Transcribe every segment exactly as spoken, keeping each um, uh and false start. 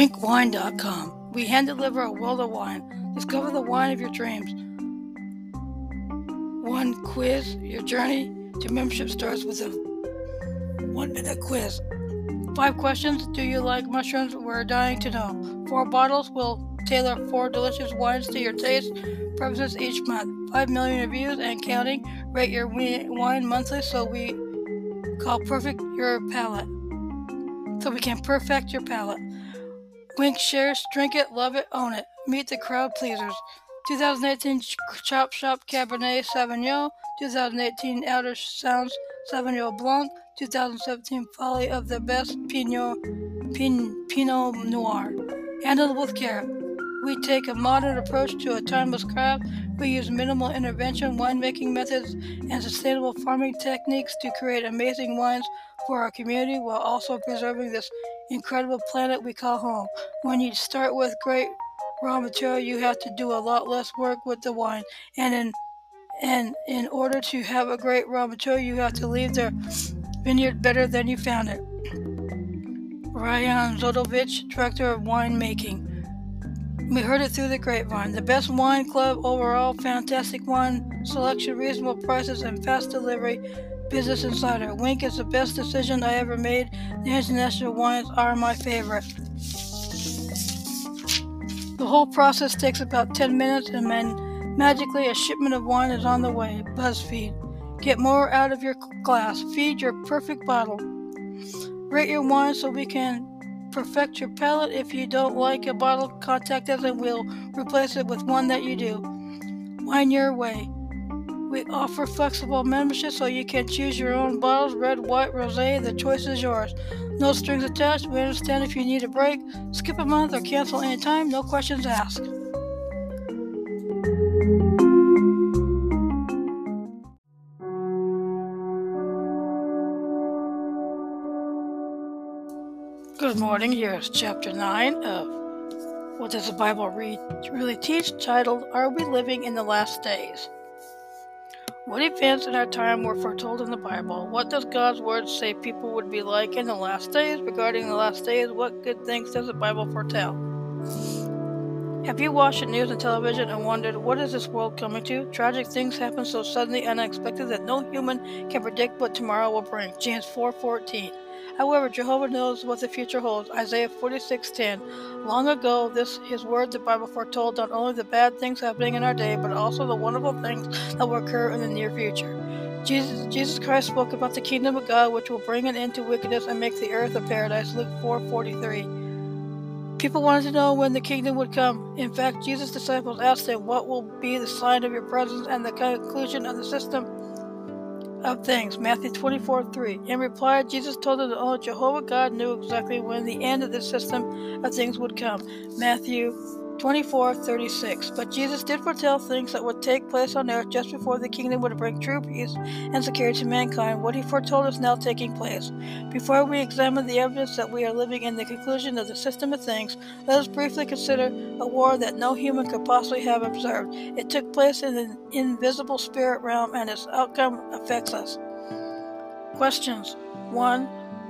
drink wine dot com. We hand deliver a world of wine. Discover the wine of your dreams. One quiz. Your journey to membership starts with a one-minute quiz. Five questions. Do you like mushrooms? We're dying to know. Four bottles. We'll tailor four delicious wines to your taste preferences each month. Five million reviews and counting. Rate your wine monthly so we call perfect your palate. So we can perfect your palate. Wink, share, drink it, love it, own it. Meet the crowd pleasers. twenty eighteen Chop Shop Cabernet Sauvignon. twenty eighteen Outer Sounds Sauvignon Blanc. twenty seventeen Folly of the Best Pinot, Pin, Pinot Noir. Handled with care. We take a modern approach to a timeless craft. We use minimal intervention, winemaking methods, and sustainable farming techniques to create amazing wines for our community while also preserving this incredible planet we call home. When you start with great raw material, you have to do a lot less work with the wine. And in, and in order to have a great raw material, you have to leave the vineyard better than you found it. Ryan Zodovich, Director of Winemaking. We heard it through the grapevine. The best wine club overall, fantastic wine selection, reasonable prices, and fast delivery. Business Insider. Wink is the best decision I ever made. The international wines are my favorite. The whole process takes about ten minutes, and then magically a shipment of wine is on the way. Buzzfeed. Get more out of your glass. Feed your perfect bottle. Rate your wine so we can perfect your palate. If you don't like a bottle, contact us and we'll replace it with one that you do. Wine your way. We offer flexible membership so you can choose your own bottles, red, white, rosé, the choice is yours. No strings attached. We understand if you need a break, skip a month, or cancel anytime. No questions asked. Good morning. Here's chapter nine of What Does the Bible Read Really Teach? Titled, Are We Living in the Last Days? What events in our time were foretold in the Bible? What does God's Word say people would be like in the last days? Regarding the last days, what good things does the Bible foretell? Have you watched the news and television and wondered, what is this world coming to? Tragic things happen so suddenly and unexpected that no human can predict what tomorrow will bring. James four fourteen. However, Jehovah knows what the future holds. Isaiah forty-six ten. Long ago, this His word, the Bible, foretold not only the bad things happening in our day, but also the wonderful things that will occur in the near future. Jesus, Jesus Christ spoke about the kingdom of God, which will bring an end to wickedness and make the earth a paradise. Luke four forty-three. People wanted to know when the kingdom would come. In fact, Jesus' disciples asked him, what will be the sign of your presence and the conclusion of the system of things? Matthew twenty-four three. In reply, Jesus told them that only Jehovah God knew exactly when the end of the system of things would come. Matthew twenty-four thirty-six. But Jesus did foretell things that would take place on earth just before the kingdom would bring true peace and security to mankind. What he foretold is now taking place. Before we examine the evidence that we are living in the conclusion of the system of things, let us briefly consider a war that no human could possibly have observed. It took place in an invisible spirit realm, and its outcome affects us. Questions. One.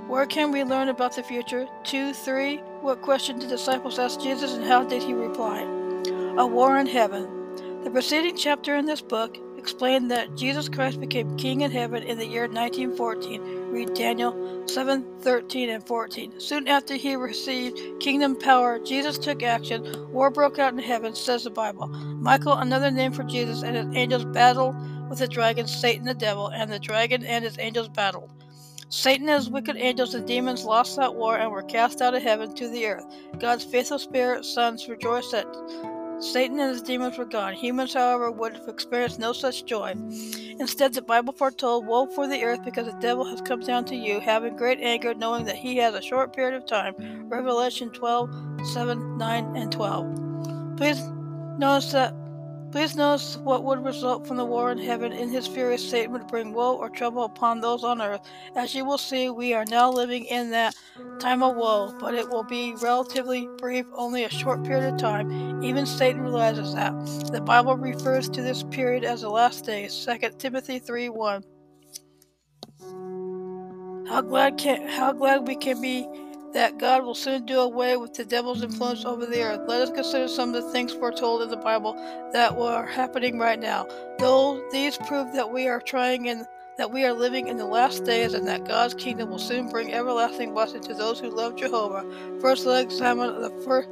Where can we learn about the future? two, three. What question did the disciples ask Jesus, and how did he reply? A war in heaven. The preceding chapter in this book explained that Jesus Christ became king in heaven in the year nineteen fourteen. Read Daniel seven thirteen and fourteen. Soon after he received kingdom power, Jesus took action. War broke out in heaven, says the Bible. Michael, another name for Jesus, and his angels battled with the dragon, Satan the devil, and the dragon and his angels battled. Satan and his wicked angels and demons lost that war and were cast out of heaven to the earth. God's faithful spirit sons rejoiced that Satan and his demons were gone. Humans, however, would have experienced no such joy. Instead, the Bible foretold, woe for the earth, because the devil has come down to you, having great anger, knowing that he has a short period of time. Revelation twelve, seven, nine, and twelve. Please notice that Please notice what would result from the war in heaven. In his fury, Satan would bring woe or trouble upon those on earth. As you will see, we are now living in that time of woe, but it will be relatively brief, only a short period of time. Even Satan realizes that. The Bible refers to this period as the last days. Second Timothy three one. How glad, can, how glad we can be that God will soon do away with the devil's influence over the earth. Let us consider some of the things foretold in the Bible that are happening right now. Though these prove that we are trying in that we are living in the last days and that God's kingdom will soon bring everlasting blessing to those who love Jehovah. First, let us examine the first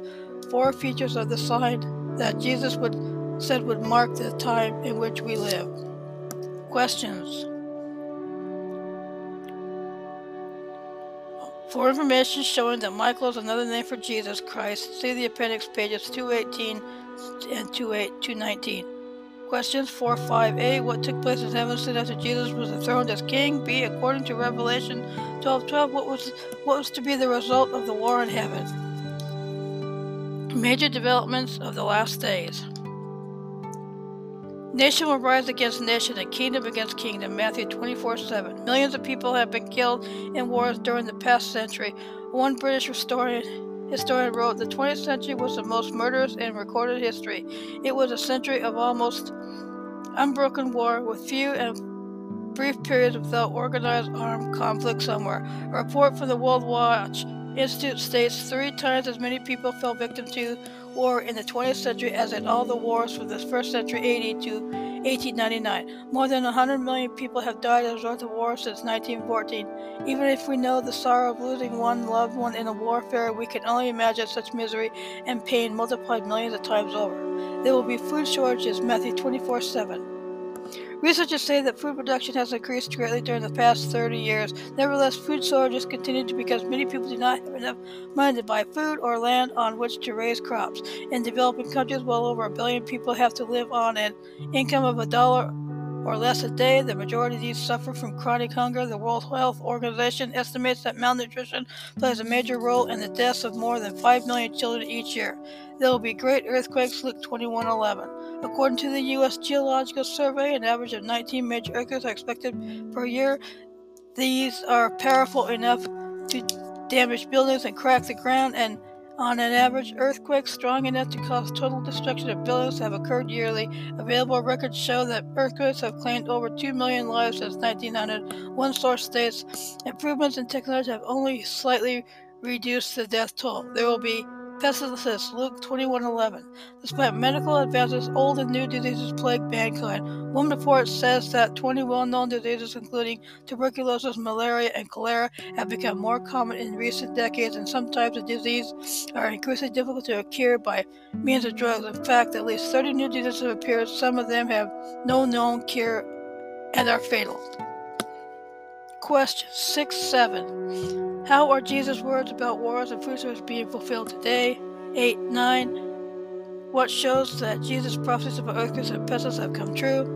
four features of the sign that Jesus would said would mark the time in which we live. Questions. For information showing that Michael is another name for Jesus Christ, see the appendix pages two eighteen and two nineteen. Questions four five a. What took place in heaven soon after Jesus was enthroned as king? B. According to Revelation twelve twelve, what was what was to be the result of the war in heaven? Major developments of the last days. Nation will rise against nation and kingdom against kingdom. Matthew twenty-four seven. Millions of people have been killed in wars during the past century. One British historian Historian wrote, the twentieth century was the most murderous in recorded history. It was a century of almost unbroken war, with few and brief periods without organized armed conflict somewhere. A report from the World Watch Institute states three times as many people fell victim to war in the twentieth century as in all the wars from the first century A D to eighteen ninety-nine. More than one hundred million people have died as a result of war since nineteen fourteen. Even if we know the sorrow of losing one loved one in a warfare, we can only imagine such misery and pain multiplied millions of times over. There will be food shortages, Matthew twenty-four seven. Researchers say that food production has increased greatly during the past thirty years. Nevertheless, food shortages continue because many people do not have enough money to buy food or land on which to raise crops. In developing countries, well over a billion people have to live on an income of a dollar or less a day. The majority of these suffer from chronic hunger. The World Health Organization estimates that malnutrition plays a major role in the deaths of more than five million children each year. There will be great earthquakes, Luke twenty-one eleven. According to the U S Geological Survey, an average of nineteen major earthquakes are expected per year. These are powerful enough to damage buildings and crack the ground, and on an average, earthquakes strong enough to cause total destruction of buildings have occurred yearly. Available records show that earthquakes have claimed over two million lives since nineteen hundred. One source states, improvements in technology have only slightly reduced the death toll. There will be pestilence, Luke twenty-one eleven. Despite medical advances, old and new diseases plague mankind. One report says that twenty well-known diseases, including tuberculosis, malaria, and cholera, have become more common in recent decades, and some types of disease are increasingly difficult to cure by means of drugs. In fact, at least thirty new diseases have appeared. Some of them have no known cure and are fatal. Question six seven. How are Jesus' words about wars and food shortages being fulfilled today? eight nine. What shows that Jesus' prophecies about earthquakes and pestilence have come true?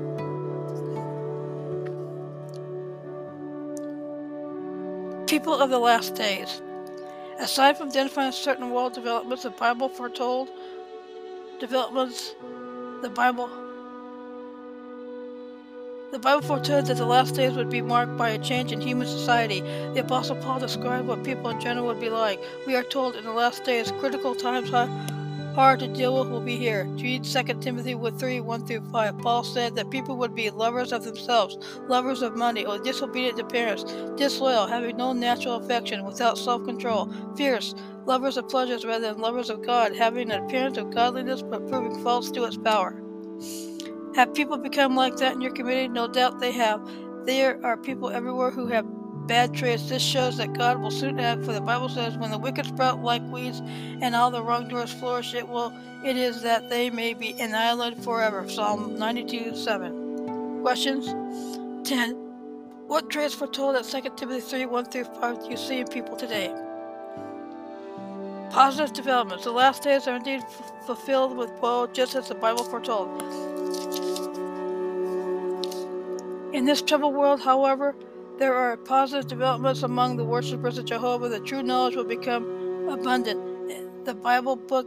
People of the last days. Aside from identifying certain world developments, the Bible foretold developments, the Bible The Bible foretold that the last days would be marked by a change in human society. The Apostle Paul described what people in general would be like. We are told in the last days, critical times hard to deal with will be here. Read Second Timothy three, one through five. Paul said that people would be lovers of themselves, lovers of money, or disobedient to parents, disloyal, having no natural affection, without self-control, fierce, lovers of pleasures rather than lovers of God, having an appearance of godliness but proving false to its power. Have people become like that in your community? No doubt they have. There are people everywhere who have bad traits. This shows that God will soon act, for the Bible says, when the wicked sprout like weeds and all the wrongdoers flourish, it will it is that they may be annihilated forever. Psalm ninety-two seven. Questions ten. What traits foretold at Second Timothy three, one through five do you see in people today? Positive developments. The last days are indeed f- fulfilled with woe, just as the Bible foretold. In this troubled world, however, there are positive developments among the worshippers of Jehovah. The true knowledge will become abundant. The Bible book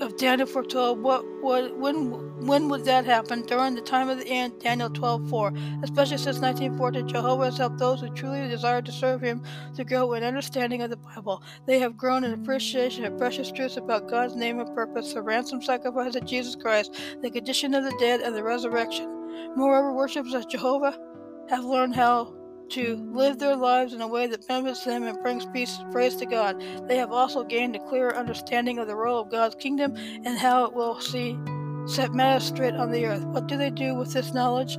of Daniel foretold what would when when would that happen during the time of the end, Daniel twelve four. Especially since nineteen fourteen, Jehovah has helped those who truly desire to serve him to grow in understanding of the Bible. They have grown in appreciation of precious truths about God's name and purpose, the ransom sacrifice of Jesus Christ, the condition of the dead, and the resurrection. Moreover, worshippers of Jehovah have learned how to live their lives in a way that benefits them and brings peace and praise to God. They have also gained a clearer understanding of the role of God's kingdom and how it will see set matters straight on the earth. What do they do with this knowledge?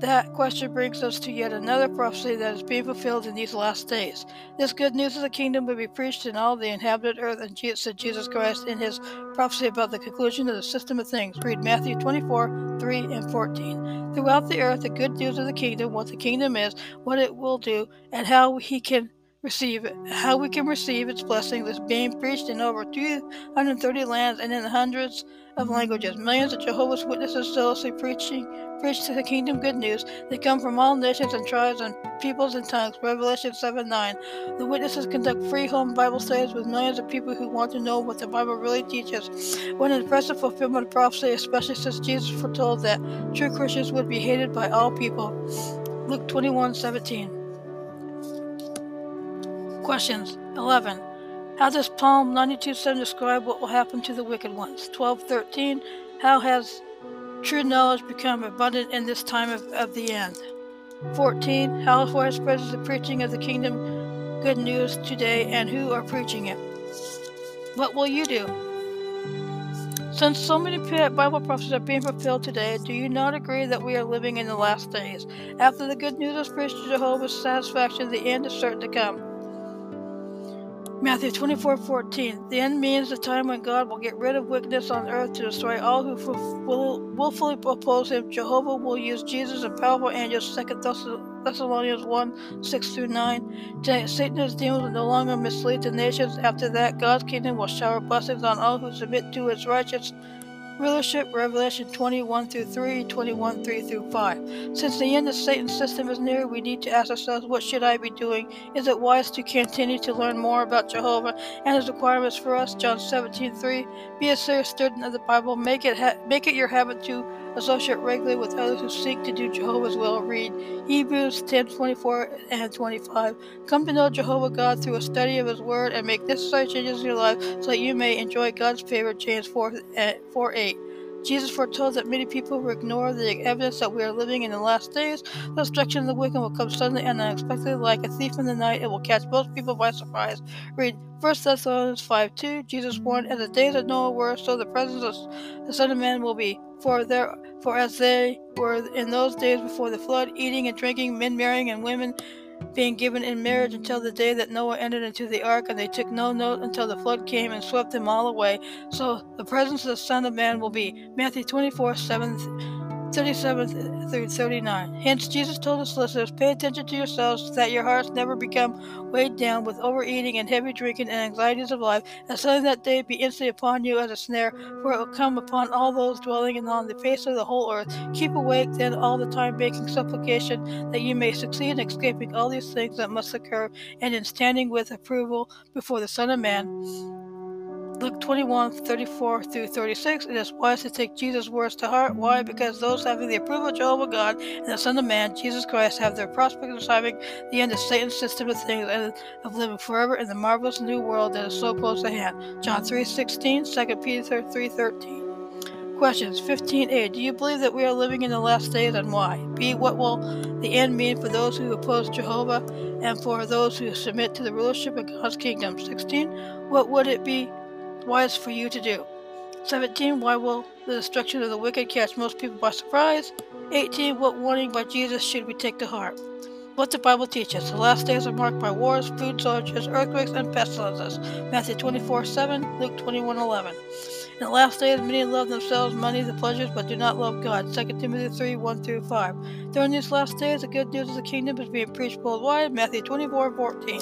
That question brings us to yet another prophecy that is being fulfilled in these last days. This good news of the kingdom will be preached in all the inhabited earth, and Jesus, said Jesus Christ in his prophecy about the conclusion of the system of things. Read Matthew twenty-four, three and fourteen. Throughout the earth, the good news of the kingdom, what the kingdom is, what it will do, and how he can receive it, how we can receive its blessing, is being preached in over two hundred thirty lands and in hundreds of languages. Millions of Jehovah's Witnesses zealously preaching preach to the kingdom good news. They come from all nations and tribes and peoples and tongues. Revelation seven nine. The witnesses conduct free home Bible studies with millions of people who want to know what the Bible really teaches. What an impressive fulfillment of prophecy, especially since Jesus foretold that true Christians would be hated by all people. Luke twenty-one seventeen. Questions eleven. How does Psalm ninety-two seven describe what will happen to the wicked ones? twelve thirteen. How has true knowledge become abundant in this time of, of the end? fourteen. How widespread is the preaching of the kingdom good news today, and who are preaching it? What will you do? Since so many Bible prophecies are being fulfilled today, do you not agree that we are living in the last days? After the good news is preached to Jehovah's satisfaction, the end is certain to come. Matthew twenty-four fourteen. The end means the time when God will get rid of wickedness on earth to destroy all who will willfully oppose him. Jehovah will use Jesus and powerful angels. Second Thessalonians one six through nine. Today, Satan and his demons will no longer mislead the nations. After that, God's kingdom will shower blessings on all who submit to his righteous rulership. Revelation twenty-one through three, twenty-one three through five. Since the end of Satan's system is near, we need to ask ourselves, what should I be doing? Is it wise to continue to learn more about Jehovah and his requirements for us? John seventeen three. Be a serious student of the Bible. Make it ha- make it your habit to associate regularly with others who seek to do Jehovah's will. Read Hebrews ten twenty-four and twenty-five. Come to know Jehovah God through a study of his word and make necessary changes in your life so that you may enjoy God's favor. James four eight. Jesus foretold that many people will ignore the evidence that we are living in the last days. The destruction of the wicked will come suddenly and unexpectedly, like a thief in the night. It will catch most people by surprise. Read First Thessalonians five two. Jesus warned, as the days of Noah were, so the presence of the Son of Man will be. For there, for as they were in those days before the flood, eating and drinking, men marrying, and women being given in marriage, until the day that Noah entered into the ark, and they took no note until the flood came and swept them all away. So the presence of the Son of Man will be. Matthew twenty-four, thirty-seven through thirty-nine. Hence, Jesus told his listeners, pay attention to yourselves, so that your hearts never become weighed down with overeating and heavy drinking and anxieties of life, and suddenly that day be instantly upon you as a snare, for it will come upon all those dwelling on the face of the whole earth. Keep awake then all the time, making supplication, that you may succeed in escaping all these things that must occur, and in standing with approval before the Son of Man. Luke twenty-one thirty-four through thirty-six. It is wise to take Jesus' words to heart. Why? Because those having the approval of Jehovah God and the Son of Man, Jesus Christ, have their prospect of surviving the end of Satan's system of things and of living forever in the marvelous new world that is so close to hand. John three sixteen, Second Peter three thirteen. Questions fifteen a. Do you believe that we are living in the last days, and why? B. What will the end mean for those who oppose Jehovah and for those who submit to the rulership of God's kingdom? sixteen. What would it be wise for you to do? seventeen. Why will the destruction of the wicked catch most people by surprise? eighteen. What warning by Jesus should we take to heart? What the Bible teaches. The last days are marked by wars, food shortages, earthquakes, and pestilences. Matthew twenty-four seven, Luke twenty-one eleven. In the last days, many love themselves, money, the pleasures, but do not love God. Second Timothy three one through five. During these last days, the good news of the kingdom is being preached worldwide. Matthew twenty-four fourteen.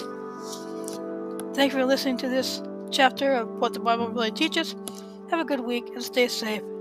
Thank you for listening to this chapter of what the Bible really teaches. Have a good week and stay safe.